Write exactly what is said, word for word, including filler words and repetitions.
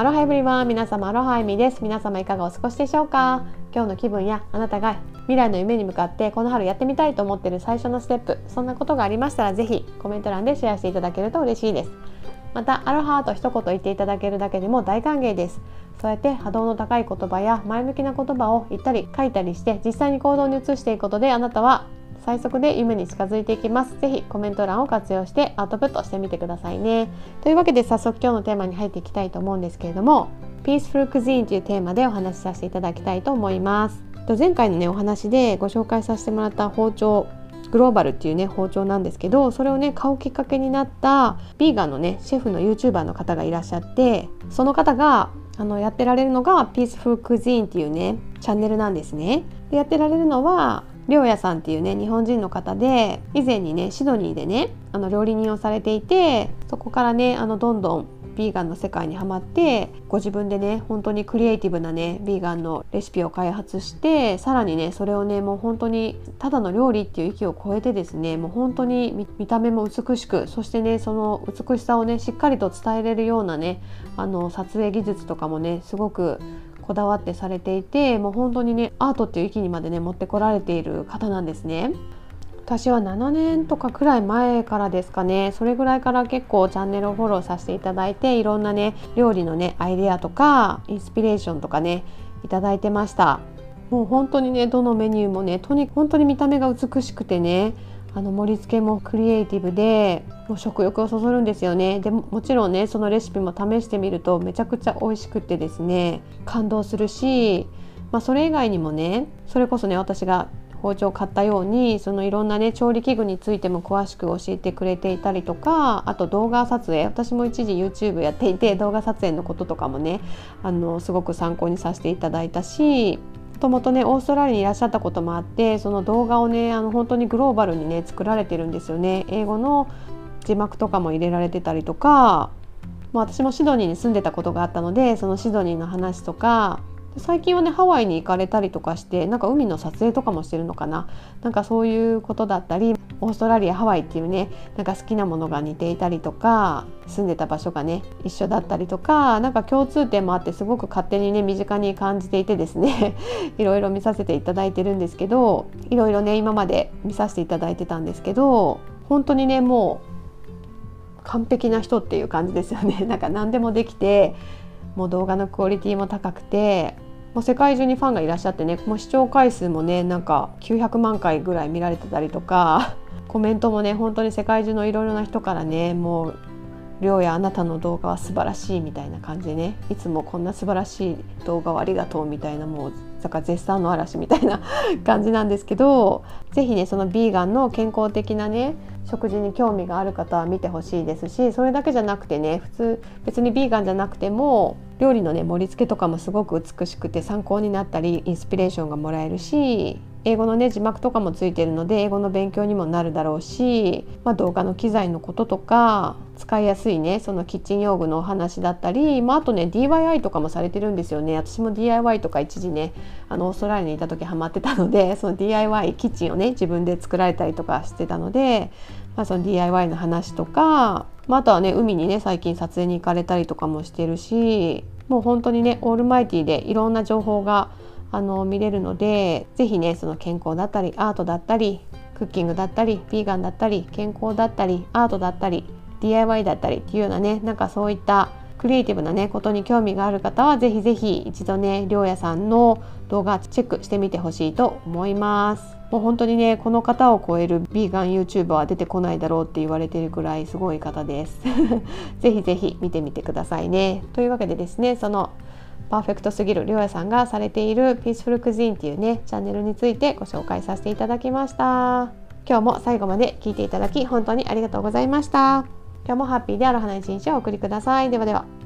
アロハエブリワン、皆様アロハエミです。皆様いかがお過ごしでしょうか。今日の気分やあなたが未来の夢に向かってこの春やってみたいと思っている最初のステップ、そんなことがありましたらぜひコメント欄でシェアしていただけると嬉しいです。またアロハと一言言っていただけるだけでも大歓迎です。そうやって波動の高い言葉や前向きな言葉を言ったり書いたりして実際に行動に移していくことであなたは最速で夢に近づいていきます。ぜひコメント欄を活用してアウトプットしてみてくださいね。というわけで早速今日のテーマに入っていきたいと思うんですけれども、 Peaceful Cuisine というテーマでお話しさせていただきたいと思います。前回の、ね、お話でご紹介させてもらった包丁グローバルっていうね包丁なんですけど、それをね買うきっかけになったビーガンのねシェフの ユーチューバー の方がいらっしゃって、その方があのやってられるのが Peaceful Cuisine っていうねチャンネルなんですね。でやってられるのはりょうやさんっていうね日本人の方で、以前にねシドニーでねあの料理人をされていて、そこからねあのどんどんビーガンの世界にはまって、ご自分でね本当にクリエイティブなねビーガンのレシピを開発して、さらにねそれをねもう本当にただの料理っていう域を超えてですね、もう本当に 見, 見た目も美しく、そしてねその美しさをねしっかりと伝えれるようなねあの撮影技術とかもねすごくこだわってされていて、もう本当にねアートっていう域にまでね持ってこられている方なんですね。私はななねんとかくらい前からですかね、それぐらいから結構チャンネルをフォローさせていただいて、いろんなね料理のねアイデアとかインスピレーションとかねいただいてました。もう本当にねどのメニューもねとに本当に見た目が美しくてね、あの盛り付けもクリエイティブでもう食欲をそそるんですよね。でももちろんねそのレシピも試してみるとめちゃくちゃ美味しくてですね感動するし、まあ、それ以外にもねそれこそね私が包丁を買ったようにそのいろんなね調理器具についても詳しく教えてくれていたりとか、あと動画撮影、私も一時 ユーチューブ やっていて動画撮影のこととかもねあのすごく参考にさせていただいたし、もともとねオーストラリアにいらっしゃったこともあって、その動画をねあの本当にグローバルにね作られてるんですよね。英語の字幕とかも入れられてたりとか、もう私もシドニーに住んでたことがあったのでそのシドニーの話とか、最近はねハワイに行かれたりとかして、なんか海の撮影とかもしてるのかな、なんかそういうことだったり、オーストラリアハワイっていうねなんか好きなものが似ていたりとか、住んでた場所がね一緒だったりとか、なんか共通点もあってすごく勝手にね身近に感じていてですねいろいろ見させていただいてるんですけど、いろいろね今まで見させていただいてたんですけど、本当にねもう完璧な人っていう感じですよね。なんか何でもできて、もう動画のクオリティも高くて、もう世界中にファンがいらっしゃってね、もう視聴回数もねなんかきゅうひゃくまんかいぐらい見られてたりとか、コメントもね本当に世界中のいろいろな人からね、もうりょうやあなたの動画は素晴らしいみたいな感じでね、いつもこんな素晴らしい動画をありがとうみたいな、もうなんか絶賛の嵐みたいな感じなんですけど、ぜひねそのビーガンの健康的なね食事に興味がある方は見てほしいですし、それだけじゃなくてね普通別にビーガンじゃなくても料理のね盛り付けとかもすごく美しくて参考になったりインスピレーションがもらえるし、英語のね字幕とかもついてるので英語の勉強にもなるだろうし、まあ、動画の機材のこととか使いやすいねそのキッチン用具のお話だったり、まあ、あとね ディーアイワイ とかもされてるんですよね。私も ディーアイワイ とか一時ねあのオーストラリアにいた時ハマってたので、その ディーアイワイ キッチンをね自分で作られたりとかしてたので、まあ、その ディーアイワイ の話とか、まあ、あとはね海にね最近撮影に行かれたりとかもしてるし、もう本当にねオールマイティでいろんな情報があの見れるので、ぜひねその健康だったりアートだったりクッキングだったりヴィーガンだったり健康だったりアートだったり ディーアイワイ だったりっていうようなね、なんかそういったクリエイティブなねことに興味がある方はぜひぜひ一度ねりょうやさんの動画チェックしてみてほしいと思います。もう本当にねこの方を超えるビーガン ユーチューバー は出てこないだろうって言われてるくらいすごい方ですぜひぜひ見てみてくださいね。というわけでですね、そのパーフェクトすぎるりょうやさんがされている Peaceful Cuisine っていうねチャンネルについてご紹介させていただきました。今日も最後まで聞いていただき本当にありがとうございました。今日もハッピーでアロハな一日をお送りください。ではでは。